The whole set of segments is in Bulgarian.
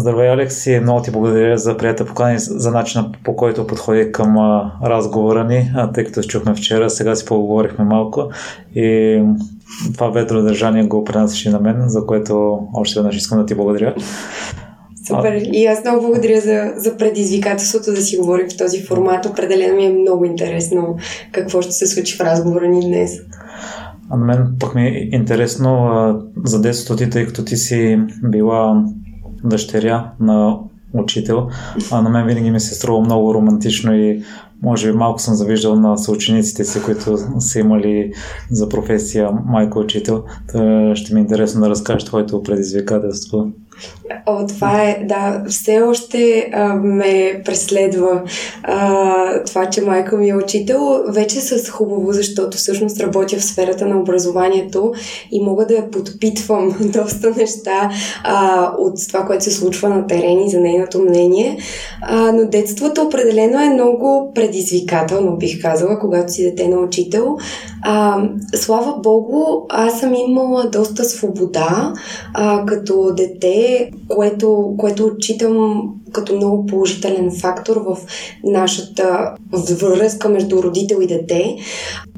Здравей, Алекс, и много ти благодаря за приятата покана и за начина, по който подходи към разговора ни, тъй като се чухме вчера, сега си поговорихме малко и това ведро държание го пренасяше на мен, за което още веднъж искам да ти благодаря. Супер! И аз много благодаря за предизвикателството да си говорим в този формат. Определено ми е много интересно какво ще се случи в разговора ни днес. А на мен пък ми е интересно за детството ти, тъй като ти си била дъщеря на учител. А на мен винаги ми се струва много романтично и може би малко съм завиждал на съучениците си, които са имали за професия майка-учител. Та ще ми е интересно да разкажеш твоето предизвикателство. О, това е, да, все още ме преследва това, че майка ми е учител. Вече с хубаво, защото всъщност работя в сферата на образованието и мога да я подпитвам доста неща от това, което се случва на терен и за нейното мнение. Но детството определено е много предизвикателно, бих казала, когато си дете на учител. Слава Богу, аз съм имала доста свобода като дете, което отчитам като много положителен фактор в нашата връзка между родител и дете.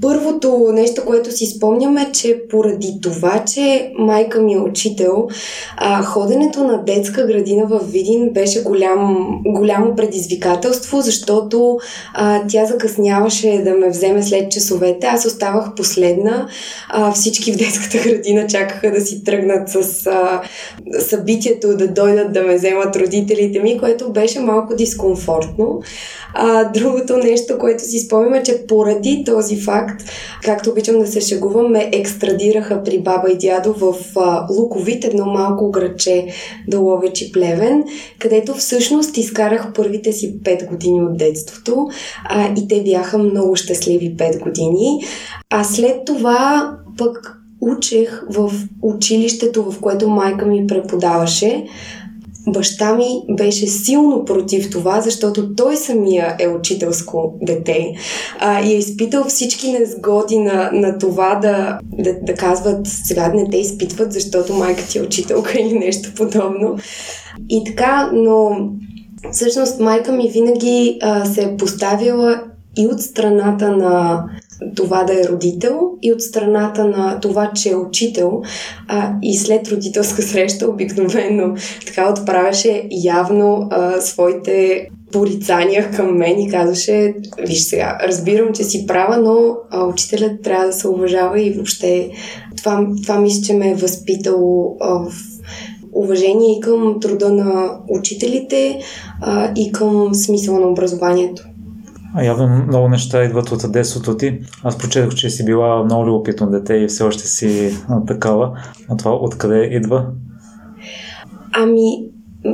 Първото нещо, което си спомням, е, че поради това, че майка ми е учител, ходенето на детска градина в Видин беше голямо предизвикателство, защото тя закъсняваше да ме вземе след часовете. Аз оставах последна. Всички в детската градина чакаха да си тръгнат с събитието, да дойдат да ме вземат родителите ми, което беше малко дискомфортно. Другото нещо, което си спомням, е, че поради този факт, както обичам да се шегувам, ме екстрадираха при баба и дядо в Луковит, едно малко градче до Ловеч и Плевен, където всъщност изкарах първите си 5 години от детството и те бяха много щастливи 5 години. А след това пък учех в училището, в което майка ми преподаваше. Баща ми беше силно против това, защото той самия е учителско дете и е изпитал всички несгоди на това да казват: сега не те изпитват, защото майка ти е учителка или нещо подобно. И така, но всъщност майка ми винаги се е поставила и от страната на това да е родител, и от страната на това, че е учител, и след родителска среща обикновено така отправяше явно своите порицания към мен и казваше: виж сега, разбирам, че си права, но учителят трябва да се уважава и въобще това мисля, че ме е възпитало в уважение и към труда на учителите и към смисъла на образованието. Явно много неща идват от детството ти. Аз прочетох, че си била много любопитно дете и все още си такава. А това откъде идва? Ами,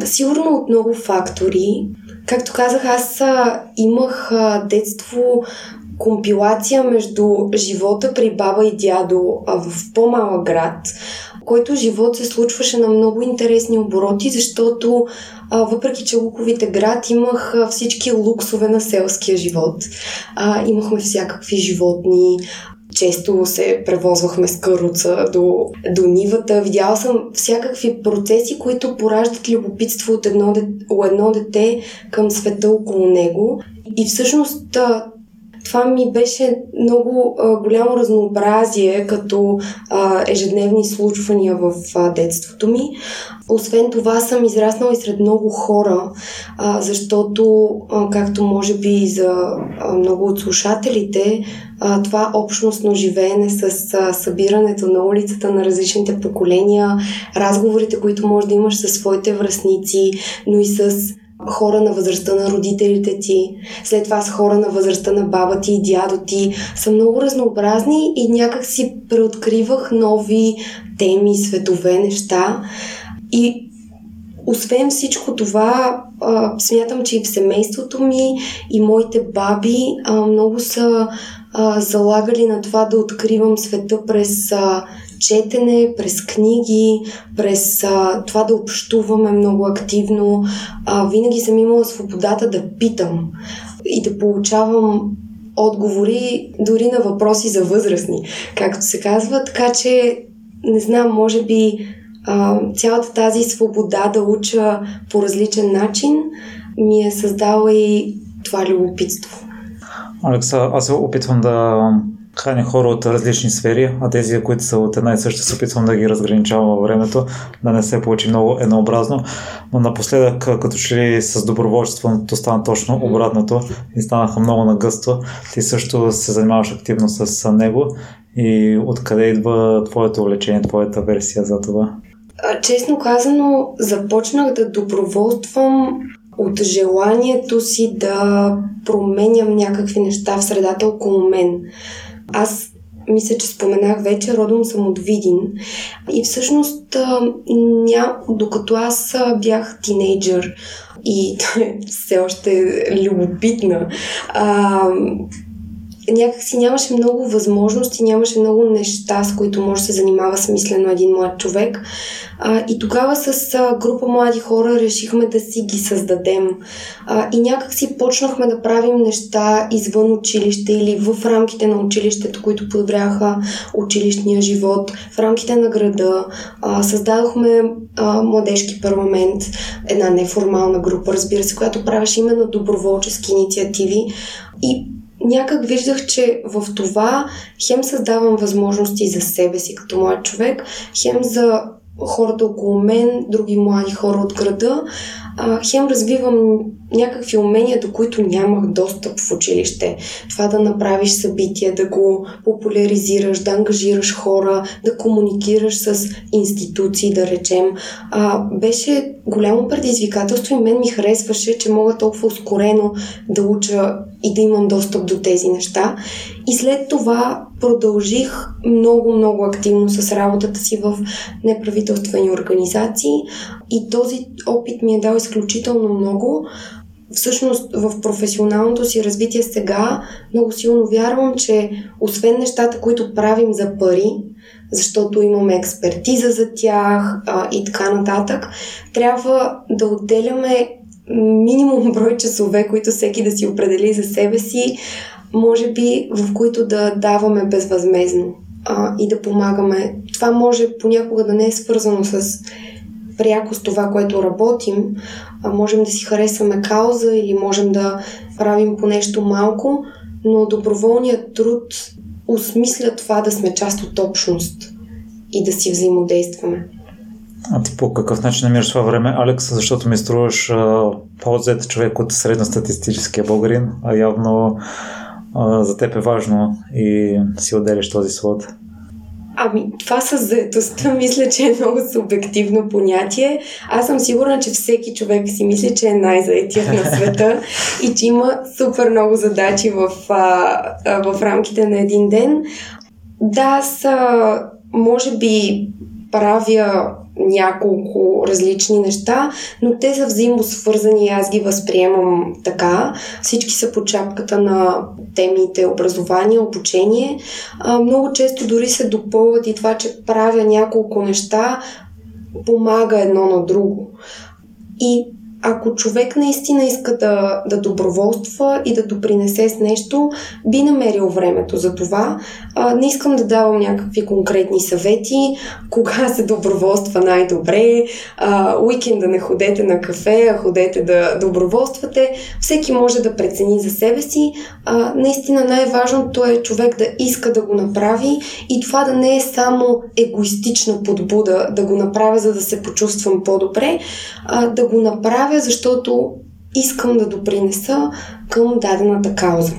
сигурно от много фактори. Както казах, аз имах детство компилация между живота при баба и дядо в по-малък град, който живот се случваше на много интересни обороти, защото въпреки че Луковите град, имах всички луксове на селския живот. Имахме всякакви животни, често се превозвахме с каруца до нивата. Видяла съм всякакви процеси, които пораждат любопитство от едно дете към света около него. И всъщност това ми беше много голямо разнообразие като ежедневни случвания в детството ми. Освен това съм израснала и сред много хора, защото, както може би и за много от слушателите, това общностно живеене с събирането на улицата на различните поколения, разговорите, които можеш да имаш със своите връстници, но и с хора на възрастта на родителите ти, след това с хора на възрастта на баба ти и дядо ти, са много разнообразни и някак си преоткривах нови теми, светове, неща. И освен всичко това, смятам, че и в семейството ми, и моите баби много са залагали на това да откривам света през четене, през книги, през това да общуваме много активно. Винаги съм имала свободата да питам и да получавам отговори дори на въпроси за възрастни, както се казва. Така че, не знам, може би цялата тази свобода да уча по различен начин ми е създала и това любопитство. Алекс, аз се опитвам да храня хора от различни сфери, а тези, които са от една и съща, се опитвам да ги разграничавам във времето, да не се получи много еднообразно. Но напоследък, като че ли с доброволчеството стана точно обратното и станаха много нагъсто. Ти също се занимаваш активно с него и откъде идва твоето увлечение, твоята версия за това? Честно казано, започнах да доброволствам от желанието си да променям някакви неща в средата около мен. Аз мисля, че споменах вече, родом съм от Видин и всъщност докато аз бях тинейджър и все още любопитна, някакси нямаше много възможности, нямаше много неща, с които може да се занимава смислено един млад човек. И тогава с група млади хора решихме да си ги създадем. И някакси почнахме да правим неща извън училище или в рамките на училището, които подобряха училищния живот, в рамките на града. Създадохме младежки парламент, една неформална група, разбира се, която правеше именно доброволчески инициативи. И някак виждах, че в това хем създавам възможности за себе си като млад човек, хем за хората около мен, други млади хора от града, хем развивам някакви умения, до които нямах достъп в училище. Това да направиш събития, да го популяризираш, да ангажираш хора, да комуникираш с институции, да речем. Беше голямо предизвикателство и мен ми харесваше, че мога толкова ускорено да уча и да имам достъп до тези неща. И след това продължих много активно с работата си в неправителствени организации и този опит ми е дал изключително много. Всъщност в професионалното си развитие сега много силно вярвам, че освен нещата, които правим за пари, защото имаме експертиза за тях и така нататък, трябва да отделяме минимум брой часове, които всеки да си определи за себе си, може би в които да даваме безвъзмезно и да помагаме. Това може понякога да не е свързано с пряко с това, което работим. Можем да си харесваме кауза или можем да правим по нещо малко, но доброволният труд осмисля това да сме част от общност и да си взаимодействаме. А ти по какъв начин намираш това време, Алекс? Защото ми струваш по-отзет човек от средностатистическия българин, а явно за теб е важно и си отделиш този слот. Това със заетостта мисля, че е много субективно понятие. Аз съм сигурна, че всеки човек си мисли, че е най-заетият на света и че има супер много задачи в рамките на един ден. Да, може би правя няколко различни неща, но те са взаимосвързани и аз ги възприемам така. Всички са под шапката на темите образование, обучение. Много често дори се допълват и това, че правя няколко неща, помага едно на друго. И ако човек наистина иска да доброволства и да допринесе с нещо, би намерил времето за това. Не искам да давам някакви конкретни съвети, кога се доброволства най-добре, уикенда не ходете на кафе, а ходете да доброволствате. Всеки може да прецени за себе си. Наистина най-важното е човек да иска да го направи и това да не е само егоистична подбуда, да го направя, за да се почувствам по-добре, да го направя, защото искам да допринеса към дадената кауза.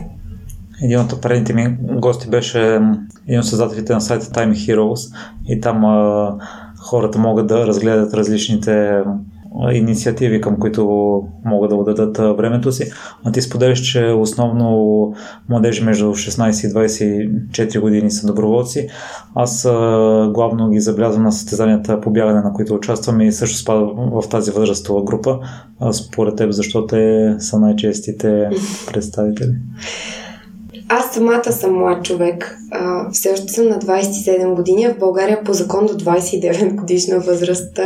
Един от предните ми гости беше един от създателите на сайта Time Heroes и там хората могат да разгледат различните инициативи, към които могат да отдадат времето си. А ти споделиш, че основно младежи между 16 и 24 години са доброволци. Аз главно ги забелязвам на състезанията по бягане, на които участвам и също спадам в тази възрастова група. Според теб, защо те са най-честите представители? Аз самата съм млад човек. Все още съм на 27 години, а в България по закон до 29 годишна възраст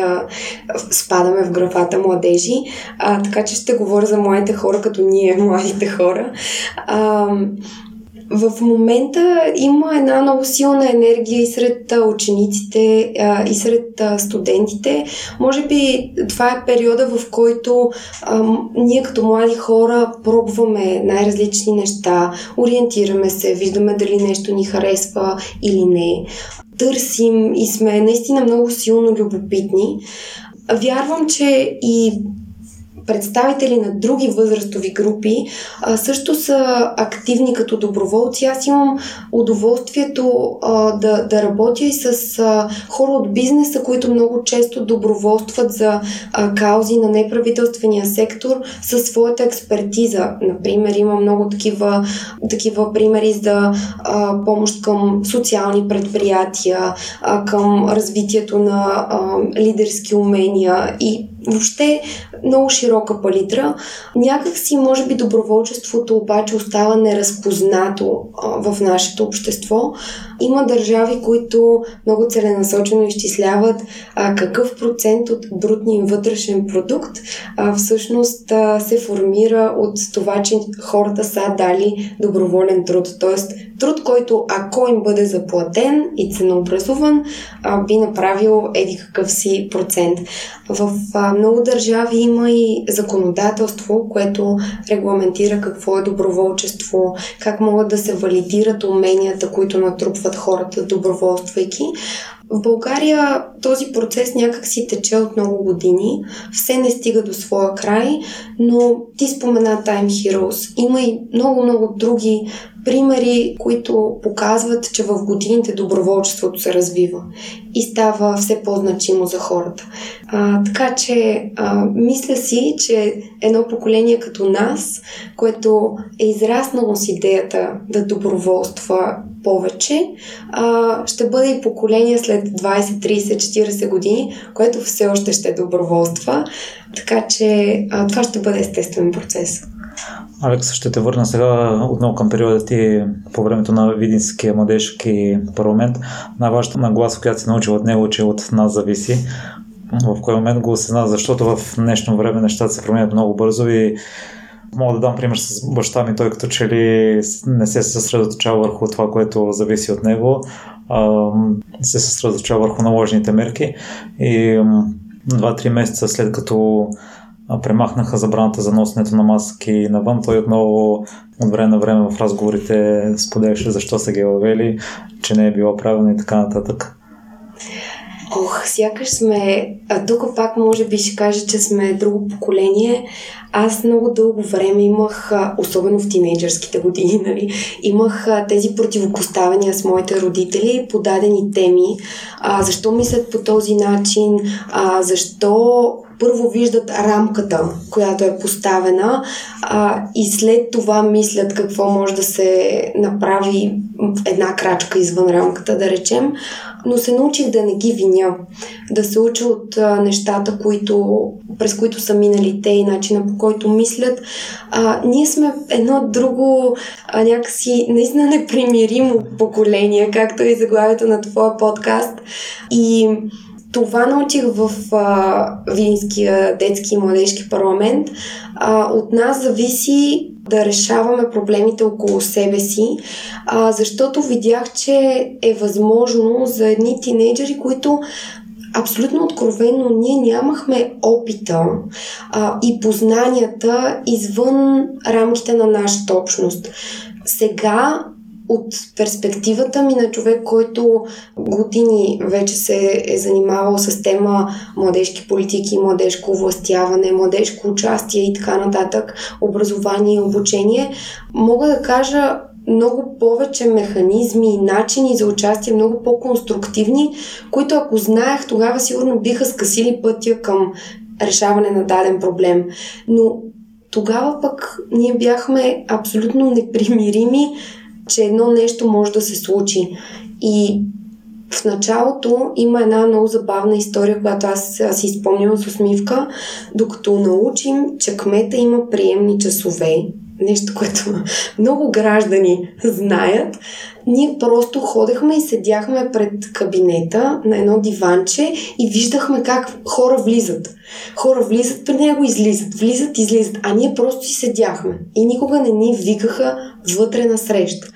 спадаме в графата младежи. Така че ще говоря за младите хора, като ние, младите хора. В момента има една много силна енергия и сред учениците, и сред студентите. Може би това е периода, в който ние като млади хора пробваме най-различни неща, ориентираме се, виждаме дали нещо ни харесва или не. Търсим и сме наистина много силно любопитни. Вярвам, че и представители на други възрастови групи също са активни като доброволци. Аз имам удоволствието да работя и с хора от бизнеса, които много често доброволстват за каузи на неправителствения сектор със своята експертиза. Например, има много такива примери за помощ към социални предприятия, към развитието на лидерски умения и въобще много широка палитра. Някак си, може би, доброволчеството обаче остава неразпознато в нашето общество. Има държави, които много целенасочено изчисляват какъв процент от брутния им вътрешен продукт всъщност се формира от това, че хората са дали доброволен труд. Тоест, труд, който ако им бъде заплатен и ценообразуван, би направил еди какъв си процент. В много държави има и законодателство, което регламентира какво е доброволчество, как могат да се валидират уменията, които натрупват хората доброволствайки. В България този процес някак си тече от много години. Все не стига до своя край, но ти спомена Time Heroes. Има и много други примери, които показват, че в годините доброволчеството се развива и става все по-значимо за хората. Така че мисля си, че едно поколение като нас, което е израснало с идеята да доброволства повече, ще бъде и поколение след 20, 30, 40 години, което все още ще доброволства. Така че това ще бъде естествен процес. Алекс, ще те върна сега отново към периода ти по времето на Видинския младежки парламент. Най-важната нагласа, която се научила от него, че от нас зависи. В кой момент го осъзна, защото в днешно време нещата се променят много бързо и мога да дам пример с баща ми, той като че ли не се съсредоточава върху това, което зависи от него, а се съсредоточава върху наложените мерки и 2-3 месеца след като премахнаха забраната за носенето на маски навън, той отново от време на време в разговорите споделяше защо са ги въвели, че не е било правилно и така нататък. Сякаш сме... тук пак може би ще кажа, че сме друго поколение. Аз много дълго време имах, особено в тинейджърските години, имах тези противопоставения с моите родители по дадени теми. Защо мислят по този начин? Защо първо виждат рамката, която е поставена, и след това мислят какво може да се направи една крачка извън рамката, да речем. Но се научих да не ги виня, да се уча от нещата, през които са минали те и начина, по който мислят. Ние сме едно друго, някакси наистина непримиримо поколение, както и заглавието на твоя подкаст. И това научих в Видинския детски и младежки парламент. От нас зависи да решаваме проблемите около себе си, защото видях, че е възможно за едни тинейджери, които абсолютно откровено ние нямахме опита и познанията извън рамките на нашата общност. Сега от перспективата ми на човек, който години вече се е занимавал с тема младежки политики, младежко овластяване, младежко участие и така нататък, образование и обучение, мога да кажа много повече механизми и начини за участие, много по-конструктивни, които ако знаех, тогава сигурно биха скъсили пътя към решаване на даден проблем. Но тогава пък ние бяхме абсолютно непримирими, че едно нещо може да се случи. И в началото има една много забавна история, която аз си спомням с усмивка, докато научим, че кмета има приемни часове нещо, което много граждани знаят. Ние просто ходехме и седяхме пред кабинета на едно диванче и виждахме как хора влизат. Хора влизат при него, излизат, влизат, излизат, а ние просто си седяхме и никога не ни викаха вътре на среща.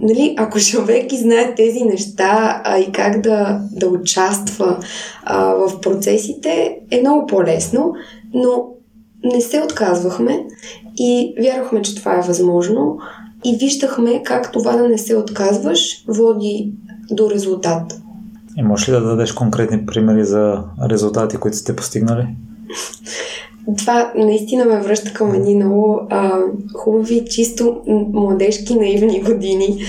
Нали, ако човек и знае тези неща и как да участва в процесите, е много по-лесно, но не се отказвахме и вярвахме, че това е възможно и виждахме как това да не се отказваш води до резултат. И можеш ли да дадеш конкретни примери за резултати, които сте постигнали? Това наистина ме връща към едни много хубави, чисто младежки, наивни години.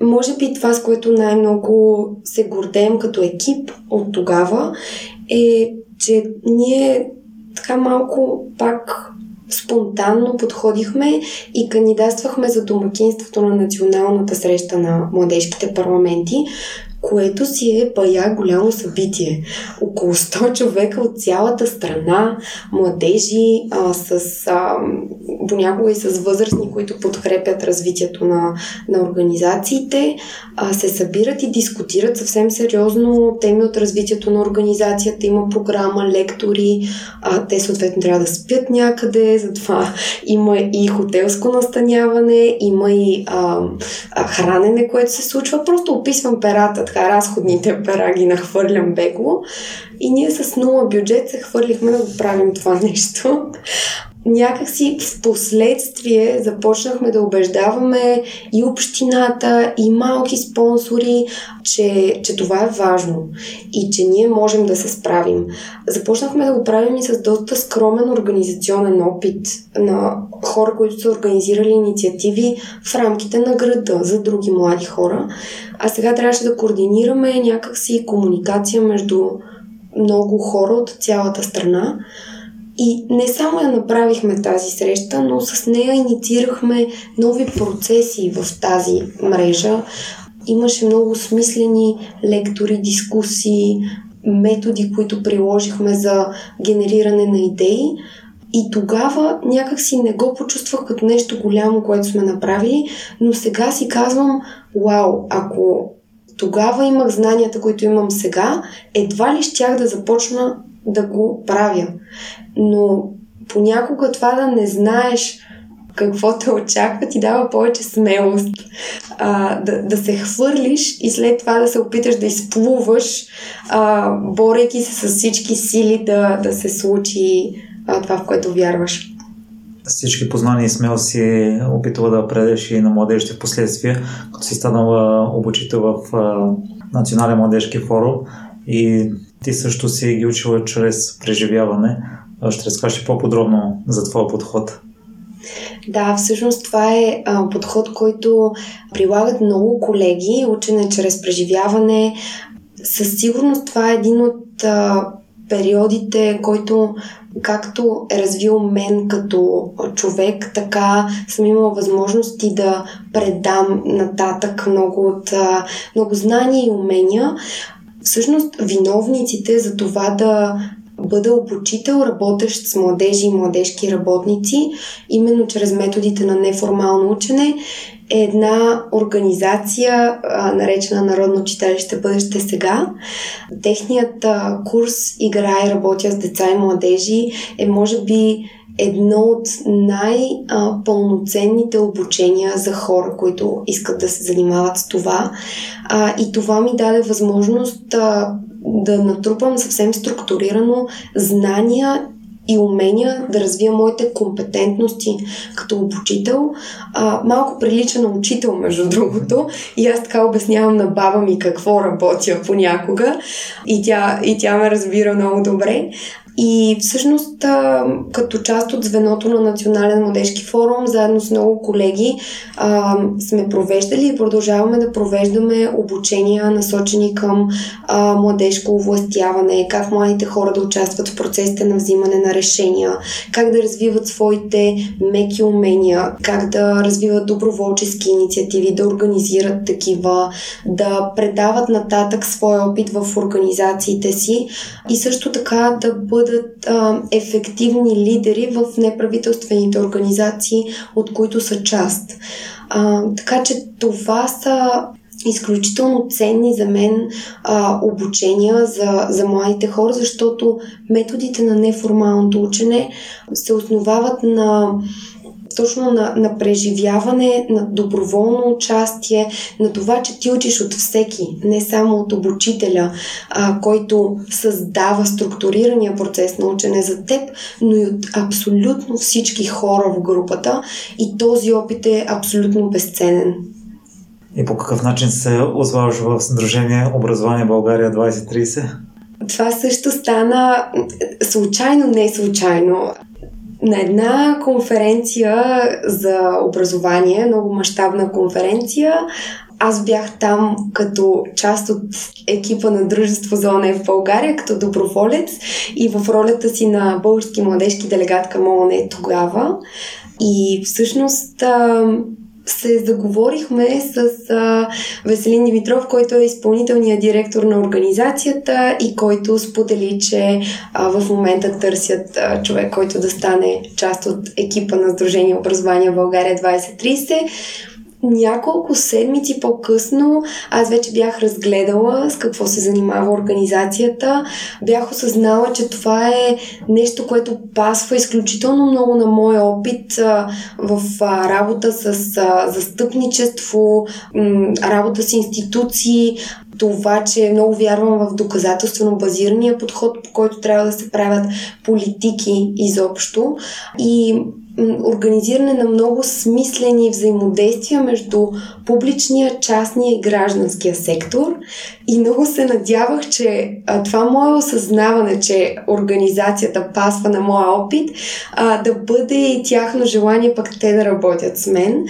Може би това, с което най-много се гордеем като екип от тогава, е, че ние така малко пак спонтанно подходихме и кандидатствахме за домакинството на националната среща на младежките парламенти, което си е бая голямо събитие. Около 100 човека от цялата страна, младежи, понякога и с възрастни, които подкрепят развитието на организациите, се събират и дискутират съвсем сериозно теми от развитието на организацията. Има програма, лектори, те съответно трябва да спят някъде, затова има и хотелско настаняване, има и хранене, което се случва. Просто описвам перата, така разходните пера ги нахвърлям бегло и ние с 0 бюджет се хвърлихме да го правим това нещо. Някакси в последствие започнахме да убеждаваме и общината, и малки спонсори, че това е важно и че ние можем да се справим. Започнахме да го правим и с доста скромен организационен опит на хора, които са организирали инициативи в рамките на града за други млади хора. А сега трябваше да координираме някакси комуникация между много хора от цялата страна. И не само я направихме тази среща, но с нея инициирахме нови процеси в тази мрежа. Имаше много смислени лектори, дискусии, методи, които приложихме за генериране на идеи. И тогава някак си не го почувствах като нещо голямо, което сме направили, но сега си казвам, вау, ако тогава имах знанията, които имам сега, едва ли щях да започна да го правя. Но понякога това да не знаеш какво те очаква ти дава повече смелост. Да се хвърлиш и след това да се опиташ да изплуваш, борейки се с всички сили да се случи това, в което вярваш. Всички познания и смел си опитала да предадеш и на младежите в последствие, като си станала обучител в Национален младежки форум и ти също си ги учила чрез преживяване. Ще разкажеш по-подробно за твоя подход. Да, всъщност това е подход, който прилагат много колеги. Учене чрез преживяване. Със сигурност това е един от периодите, който както е развил мен като човек, така съм имала възможности да предам нататък много знания и умения. Всъщност виновниците за това да бъда обучител, работещ с младежи и младежки работници, именно чрез методите на неформално учене, е една организация, наречена Народно читалище "Бъдеще сега". Техният курс "Игра и работя с деца и младежи" е може би едно от най-пълноценните обучения за хора, които искат да се занимават с това. И това ми даде възможност да натрупам съвсем структурирано знания и умения да развия моите компетентности като обучител. Малко прилича на учител, между другото, и аз така обяснявам на баба ми какво работя понякога и тя ме разбира много добре. И всъщност като част от звеното на Национален младежки форум, заедно с много колеги сме провеждали и продължаваме да провеждаме обучения, насочени към младежко овластяване, как младите хора да участват в процесите на взимане на решения, как да развиват своите меки умения, как да развиват доброволчески инициативи, да организират такива, да предават нататък своя опит в организациите си и също така да бъдат бъдат ефективни лидери в неправителствените организации, от които са част. Така че това са изключително ценни за мен обучения за младите хора, защото методите на неформалното учене се основават точно на преживяване, на доброволно участие, на това, че ти учиш от всеки, не само от обучителя, който създава структурирания процес на учене за теб, но и от абсолютно всички хора в групата, и този опит е абсолютно безценен. И по какъв начин се озваваш в Сдружение Образование България 2030? Това също стана случайно, не случайно. На една конференция за образование, много мащабна конференция, аз бях там като част от екипа на Дружество Зона в България, като доброволец и в ролята си на български младежки делегат към ООН тогава. И всъщност се заговорихме с Веселин Димитров, който е изпълнителният директор на организацията и който сподели, че в момента търсят човек, който да стане част от екипа на Сдружение Образование България 2030. Няколко седмици по-късно аз вече бях разгледала с какво се занимава организацията. Бях осъзнала, че това е нещо, което пасва изключително много на моя опит в работа с застъпничество, работа с институции, това, че много вярвам в доказателствено базирания подход, по който трябва да се правят политики изобщо, и организиране на много смислени взаимодействия между публичния, частния и гражданския сектор. И много се надявах, че това мое осъзнаване, че организацията пасва на моя опит, да бъде и тяхно желание пък те да работят с мен.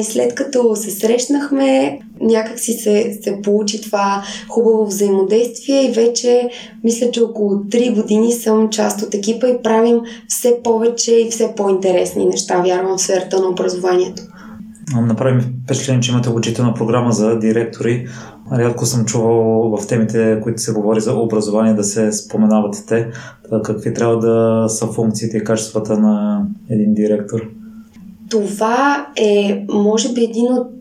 И след като се срещнахме, някак си се получи това хубаво взаимодействие и вече мисля, че около 3 години съм част от екипа и правим все повече и все по-интересни неща, вярвам, в сферата на образованието. Направи ми впечатление, че имате обучителна програма за директори. Рядко съм чувал в темите, които се говори за образование, да се споменават те. Какви трябва да са функциите и качествата на един директор? Това е, може би, един от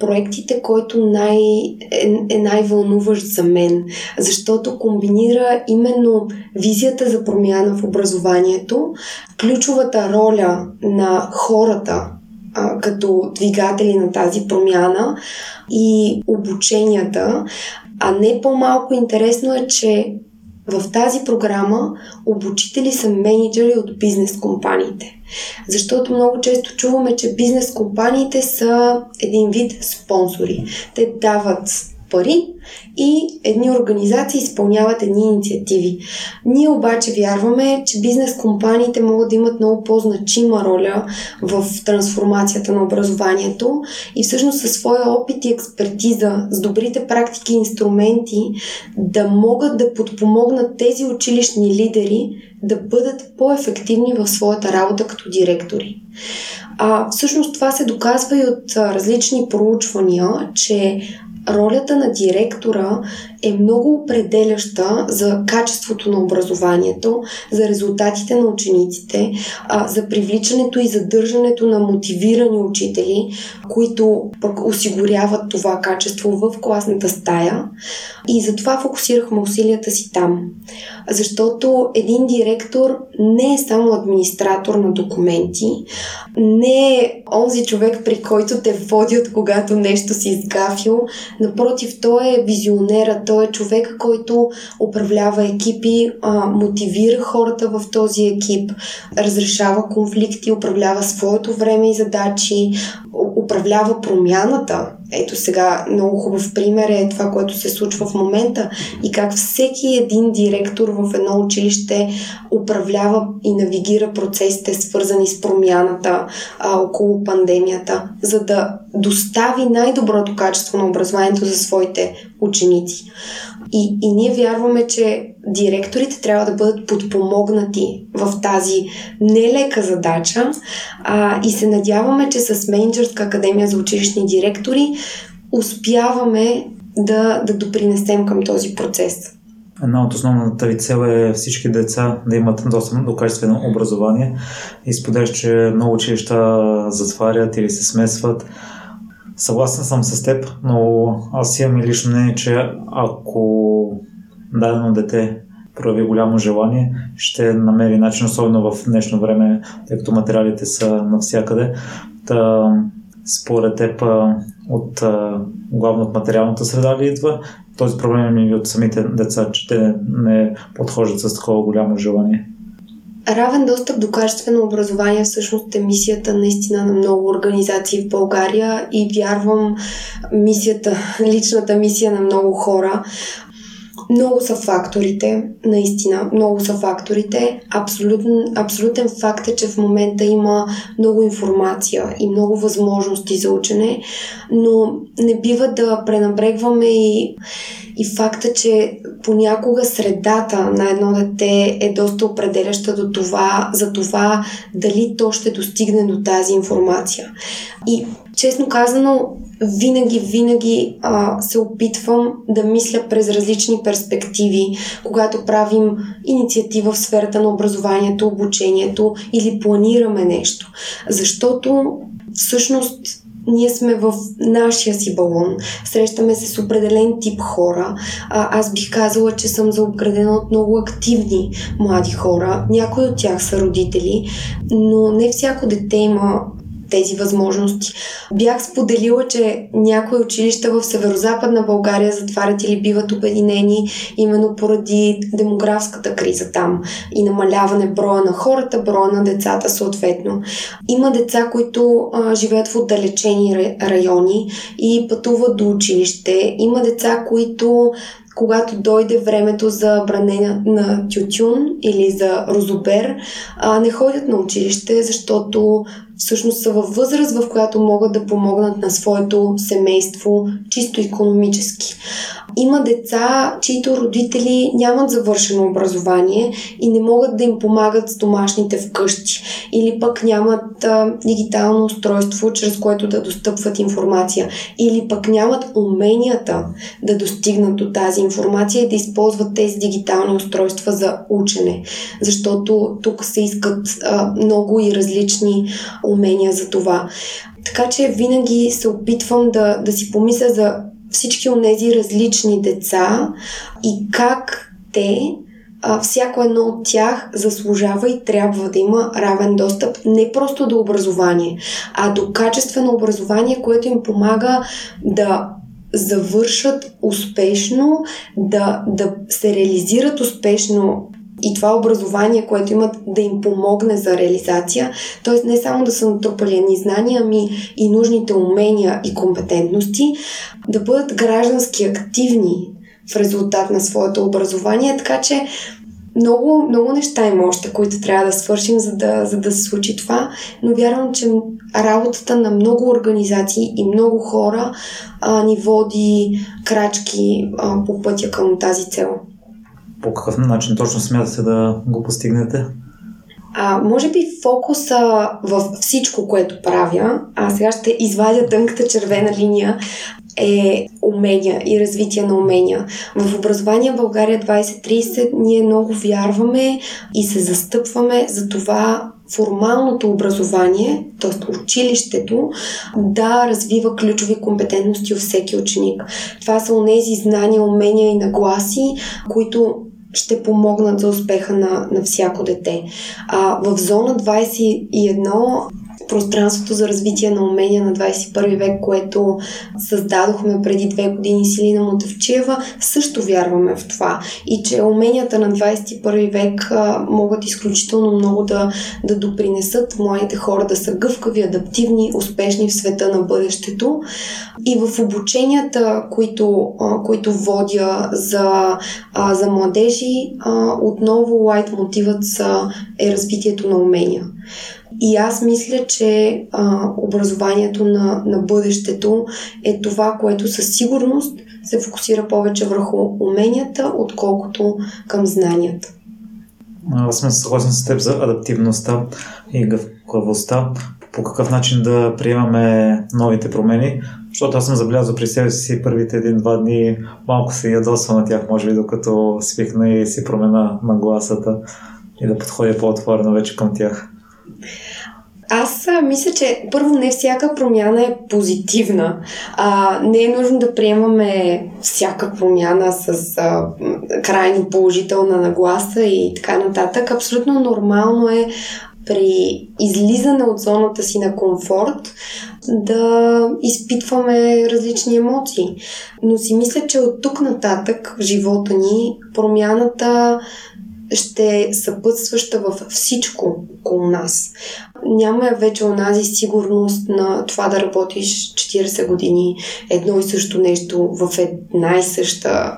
проектите, който е най-вълнуващ за мен, защото комбинира именно визията за промяна в образованието, ключовата роля на хората като двигатели на тази промяна и обученията. А не по-малко интересно е, че в тази програма обучители са мениджъри от бизнес компаниите. Защото много често чуваме, че бизнес компаниите са един вид спонсори. Те дават пари и едни организации изпълняват едни инициативи. Ние обаче вярваме, че бизнес компаниите могат да имат много по-значима роля в трансформацията на образованието и всъщност със своя опит и експертиза, с добрите практики и инструменти да могат да подпомогнат тези училищни лидери да бъдат по-ефективни в своята работа като директори. Всъщност това се доказва и от различни проучвания, че ролята на директора е много определяща за качеството на образованието, за резултатите на учениците, за привличането и задържането на мотивирани учители, които пък осигуряват това качество в класната стая. И затова фокусирахме усилията си там. Защото един директор не е само администратор на документи, не е онзи човек, при който те води, от когато нещо си изгафил. Напротив, той е визионерът, той е човек, който управлява екипи, мотивира хората в този екип, разрешава конфликти, управлява своето време и задачи, управлява промяната. Ето сега много хубав пример е това, което се случва в момента и как всеки един директор в едно училище управлява и навигира процесите, свързани с промяната около пандемията, за да достави най-доброто качество на образованието за своите ученици. И ние вярваме, че директорите трябва да бъдат подпомогнати в тази нелека задача и се надяваме, че с Мениджърска академия за училищни директори успяваме да допринесем към този процес. Една от основната ви цел е всички деца да имат достъп до качествено образование. И споделяш, че много училища затварят или се смесват. Съгласен съм с теб, но аз имам и лично мнение, че ако дадено дете прояви голямо желание, ще намери начин, особено в днешно време, тъй като материалите са навсякъде. Та, според теб, главно от материалната среда ли идва този проблем и от самите деца, че те не подхождат с такова голямо желание? Равен достъп до качествено образование всъщност е мисията наистина на много организации в България и вярвам личната мисия на много хора. Много са факторите, наистина, много са факторите. Абсолютен факт е, че в момента има много информация и много възможности за учене, но не бива да пренебрегваме и факта, че понякога средата на едно дете е доста определяща за това дали то ще достигне до тази информация. И честно казано, винаги се опитвам да мисля през различни перспективи, когато правим инициатива в сферата на образованието, обучението или планираме нещо. Защото всъщност ние сме в нашия си балон, срещаме се с определен тип хора. Аз бих казала, че съм заобградена от много активни млади хора. Някои от тях са родители, но не всяко дете има тези възможности. Бях споделила, че някои училища в Северозападна България затварят или биват обединени именно поради демографската криза там и намаляване броя на хората, броя на децата съответно. Има деца, които живеят в отдалечени райони и пътуват до училище. Има деца, които когато дойде времето за бране на тютюн или за розобер, не ходят на училище, защото всъщност са във възраст, в която могат да помогнат на своето семейство, чисто икономически. Има деца, чиито родители нямат завършено образование и не могат да им помагат с домашните вкъщи или пък нямат дигитално устройство, чрез което да достъпват информация или пък нямат уменията да достигнат до тази информация и да използват тези дигитални устройства за учене, защото тук се искат много и различни умения за това. Така че винаги се опитвам да си помисля за всички от тези различни деца и как те, всяко едно от тях заслужава и трябва да има равен достъп не просто до образование, а до качествено образование, което им помага да завършат успешно, да се реализират успешно и това образование, което имат, да им помогне за реализация. Тоест не само да са натрупали едни знания, ами и нужните умения и компетентности, да бъдат граждански активни в резултат на своето образование. Така че много, много неща има още, които трябва да свършим, за да се случи това. Но вярвам, че работата на много организации и много хора ни води крачки по пътя към тази цел. По какъв начин точно смятате да го постигнете? Може би фокуса във всичко, което правя, а сега ще извадя тънката червена линия, е умения и развитие на умения. В Образование България 2030 ние много вярваме и се застъпваме за това формалното образование, т.е. училището, да развива ключови компетентности у всеки ученик. Това са онези знания, умения и нагласи, които ще помогнат за успеха на всяко дете. В Зона 21, пространството за развитие на умения на 21 век, което създадохме преди 2 години Силина Младовчева, също вярваме в това. И че уменията на 21 век могат изключително много да допринесат младите хора да са гъвкави, адаптивни, успешни в света на бъдещето. И в обученията, които водя за младежи, отново лайтмотивът е развитието на умения. И аз мисля, че образованието на бъдещето е това, което със сигурност се фокусира повече върху уменията, отколкото към знанията. Аз съм съгласен с теб за адаптивността и гъвкавостта. по какъв начин да приемаме новите промени, защото аз съм забелязал при себе си първите един-два дни, малко се ядосва на тях, може би, докато свикна и си промена нагласата и да подходя по-отворено вече към тях. Аз мисля, че първо не всяка промяна е позитивна. Не е нужно да приемаме всяка промяна с крайно положителна нагласа и така нататък. Абсолютно нормално е при излизане от зоната си на комфорт да изпитваме различни емоции. Но си мисля, че от тук нататък в живота ни промяната ще е съпътстваща във всичко около нас. Няма вече онази сигурност на това да работиш 40 години едно и също нещо в една и съща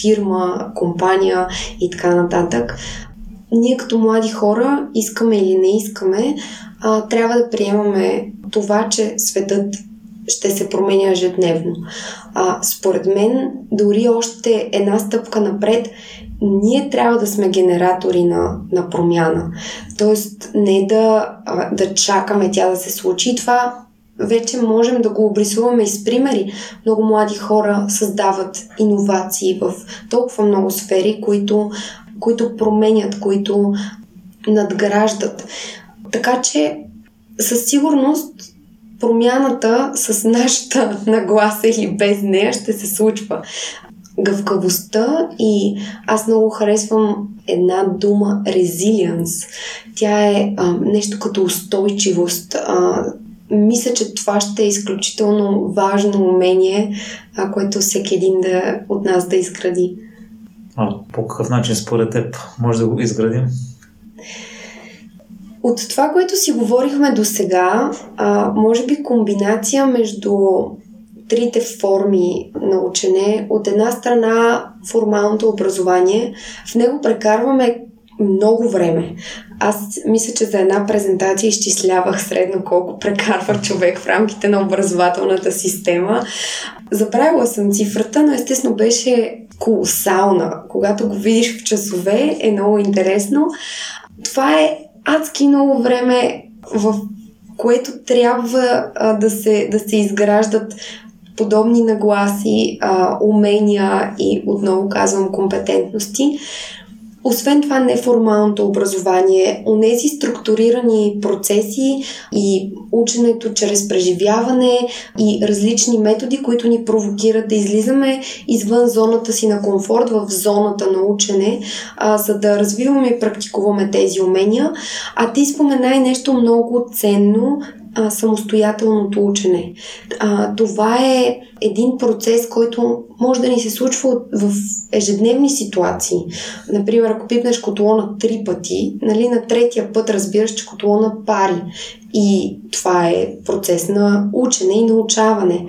фирма, компания и така нататък. Ние като млади хора, искаме или не искаме, трябва да приемаме това, че светът ще се променя ежедневно. Според мен, дори още една стъпка напред, ние трябва да сме генератори на промяна. Тоест, не да чакаме тя да се случи. И това вече можем да го обрисуваме и с примери. Много млади хора създават иновации в толкова много сфери, които променят, които надграждат. Така че, със сигурност, промяната с нашата нагласа или без нея ще се случва. Гъвкавостта и аз много харесвам една дума резилиенс. Тя е нещо като устойчивост. Мисля, че това ще е изключително важно умение, което всеки един от нас да изгради. По какъв начин според теб може да го изградим? От това, което си говорихме досега, може би комбинация между трите форми на учене. От една страна формалното образование. В него прекарваме много време. Аз мисля, че за една презентация изчислявах средно колко прекарва човек в рамките на образователната система. Забравила съм цифрата, но естествено беше колосална. Когато го видиш в часове, е много интересно. Това е адски много време, в което трябва да се изграждат подобни нагласи, умения и, отново казвам, компетентности. Освен това, неформалното образование, онези структурирани процеси и ученето чрез преживяване и различни методи, които ни провокират да излизаме извън зоната си на комфорт, в зоната на учене, за да развиваме и практикуваме тези умения. А ти спомена и нещо много ценно – самостоятелното учене. Това е един процес, който може да ни се случва в ежедневни ситуации. Например, ако пипнеш котлона 3 пъти, нали, на 3-тия път разбираш, че котлона пари. И това е процес на учене и научаване.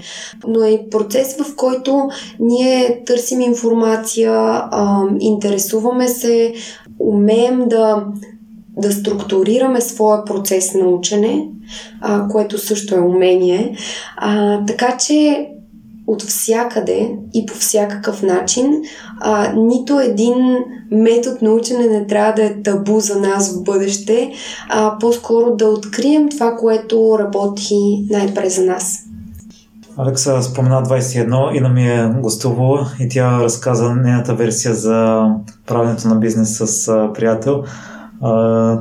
Но е процес, в който ние търсим информация, интересуваме се, умеем да структурираме своя процес на учене, което също е умение. Така че от всякъде и по всякакъв начин нито един метод на учене не трябва да е табу за нас в бъдеще, по-скоро да открием това, което работи най-добре за нас. Алекса спомена 21, Ина ми е гостувала и тя разказа нейната версия за правенето на бизнес с приятел.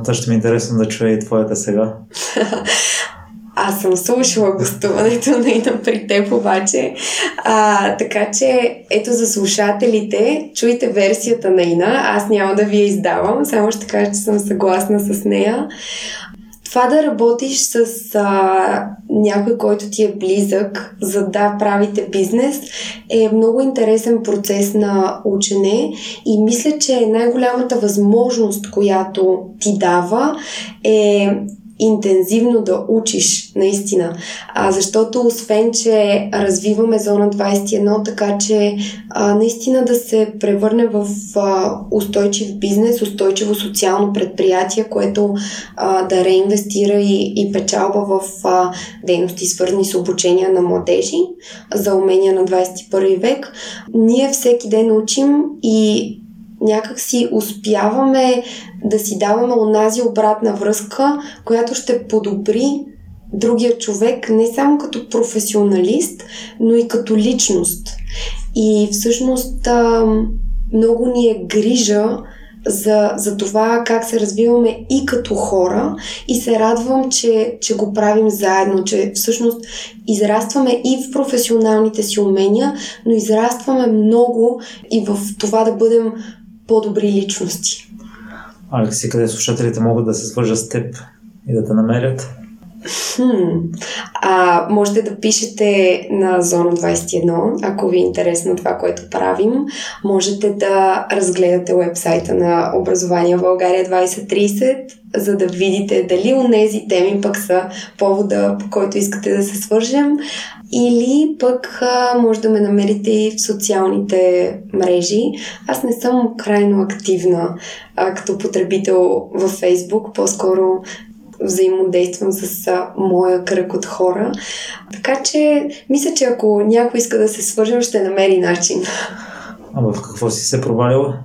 Та ще ми е интересно да чуя и твоята сега. Аз съм слушала гостуването на Ина при теб обаче, така че ето за слушателите, чуйте версията на Ина, аз няма да ви я издавам, само ще кажа, че съм съгласна с нея. Това да работиш с някой, който ти е близък, за да правите бизнес, е много интересен процес на учене и мисля, че най-голямата възможност, която ти дава, е интензивно да учиш, наистина. Защото освен, че развиваме зона 21, така че наистина да се превърне в устойчив бизнес, устойчиво социално предприятие, което да реинвестира и печалба в дейности, свързани с обучение на младежи за умения на 21 век. Ние всеки ден учим и някак си успяваме да си даваме онази обратна връзка, която ще подобри другия човек не само като професионалист, но и като личност. И всъщност много ни е грижа за това как се развиваме и като хора, и се радвам, че го правим заедно, че всъщност израстваме и в професионалните си умения, но израстваме много и в това да бъдем по-добри личности. Алекси, къде слушателите могат да се свържат с теб и да те намерят? Можете да пишете на Зона 21, ако ви е интересно това, което правим. Можете да разгледате уебсайта на Образование България 2030, за да видите дали онези теми пък са повода, по който искате да се свържем. Или пък може да ме намерите и в социалните мрежи. Аз не съм крайно активна като потребител във Фейсбук, по-скоро взаимодействам с моя кръг от хора. Така че, мисля, че ако някой иска да се свържем, ще намери начин. Ама в какво си се провалила?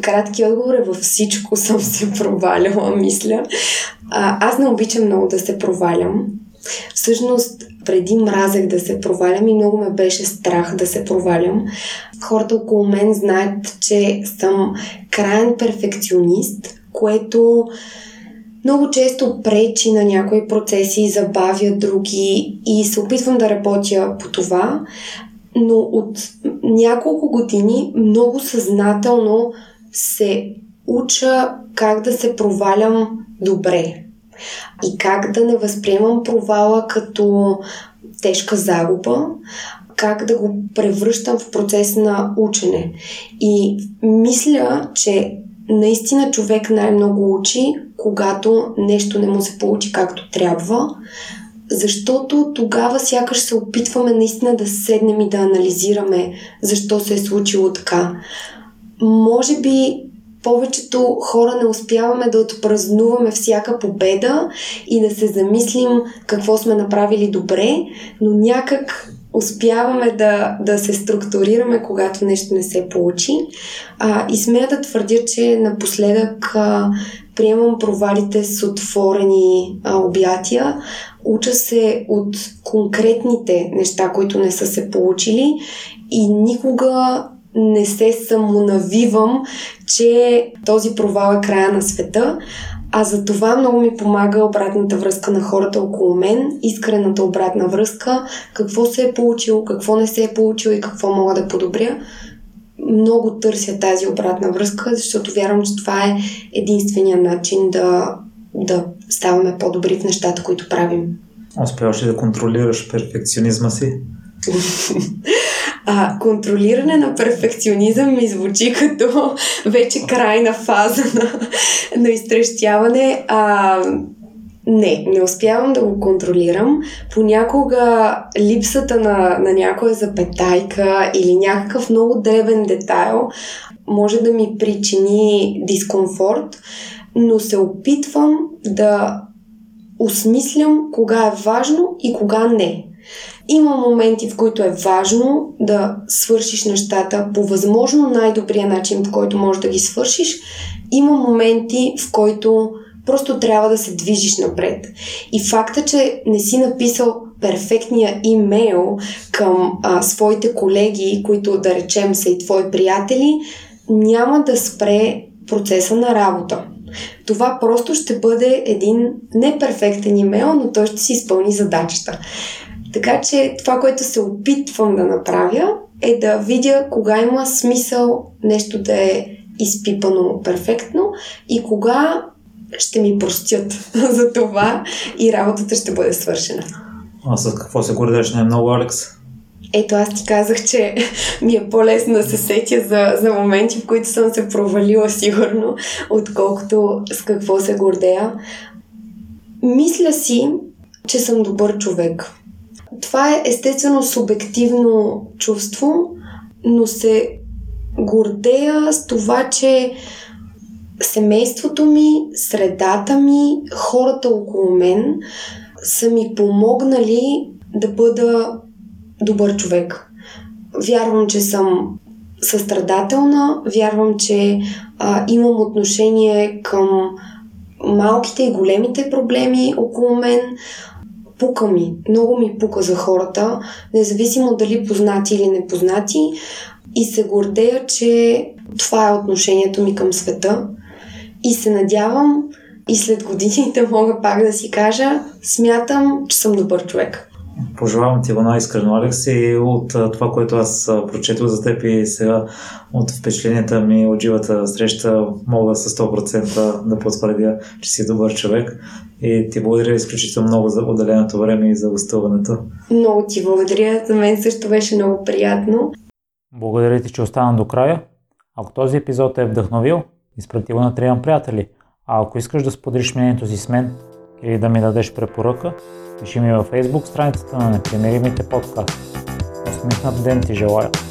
Кратки отговор е: във всичко съм се проваляла, мисля. Аз не обичам много да се провалям. Всъщност, преди мразех да се провалям и много ме беше страх да се провалям. Хората около мен знаят, че съм краен перфекционист, което много често пречи на някои процеси, забавя други и се опитвам да работя по това, но от няколко години много съзнателно се уча как да се провалям добре и как да не възприемам провала като тежка загуба, как да го превръщам в процес на учене. И мисля, че наистина човек най-много учи, когато нещо не му се получи както трябва, защото тогава сякаш се опитваме наистина да седнем и да анализираме защо се е случило така. Може би повечето хора не успяваме да отпразнуваме всяка победа и да се замислим какво сме направили добре, но някак успяваме да се структурираме, когато нещо не се получи. И смея да твърдя, че напоследък приемам провалите с отворени обятия. Уча се от конкретните неща, които не са се получили, и никога не се самонавивам, че този провал е края на света. А за това много ми помага обратната връзка на хората около мен, искрената обратна връзка, какво се е получило, какво не се е получило и какво мога да подобря. Много търся тази обратна връзка, защото вярвам, че това е единствения начин да ставаме по-добри в нещата, които правим. Успяваш ли да контролираш перфекционизма си? Контролиране на перфекционизъм ми звучи като вече крайна фаза на изтрещяване. Не успявам да го контролирам. Понякога липсата на някоя запетайка или някакъв много дребен детайл може да ми причини дискомфорт, но се опитвам да осмислям кога е важно и кога не. Има моменти, в които е важно да свършиш нещата по възможно най-добрия начин, по който можеш да ги свършиш. Има моменти, в които просто трябва да се движиш напред. И факта, че не си написал перфектния имейл към своите колеги, които да речем са и твои приятели, няма да спре процеса на работа. Това просто ще бъде един неперфектен имейл, но той ще си изпълни задачата. Така че това, което се опитвам да направя, е да видя кога има смисъл нещо да е изпипано перфектно и кога ще ми простят за това и работата ще бъде свършена. А с какво се гордееш най-много, Алекс? Ето, аз ти казах, че ми е по-лесно да се сетя за моменти, в които съм се провалила сигурно, отколкото с какво се гордея. Мисля си, че съм добър човек. Това е естествено субективно чувство, но се гордея с това, че семейството ми, средата ми, хората около мен са ми помогнали да бъда добър човек. Вярвам, че съм състрадателна, вярвам, че имам отношение към малките и големите проблеми около мен. Пука ми, много ми пука за хората, независимо дали познати или непознати, и се гордея, че това е отношението ми към света и се надявам и след годините мога пак да си кажа, смятам, че съм добър човек. Пожелавам ти го най-искрено, Алекс, и от това, което аз прочетох за теб и сега от впечатленията ми от живата среща, мога с 100% да потвърдя, че си добър човек. И ти благодаря изключително много за отделеното време и за гостуването. Много ти благодаря, за мен също беше много приятно. Благодаря ти, че остана до края. Ако този епизод е вдъхновил, изпрати го на трима приятели. А ако искаш да споделиш мнението си с мен или да ми дадеш препоръка, пиши ми във Facebook страницата на Непримиримите подкаст. Усмихнат ден ти желая!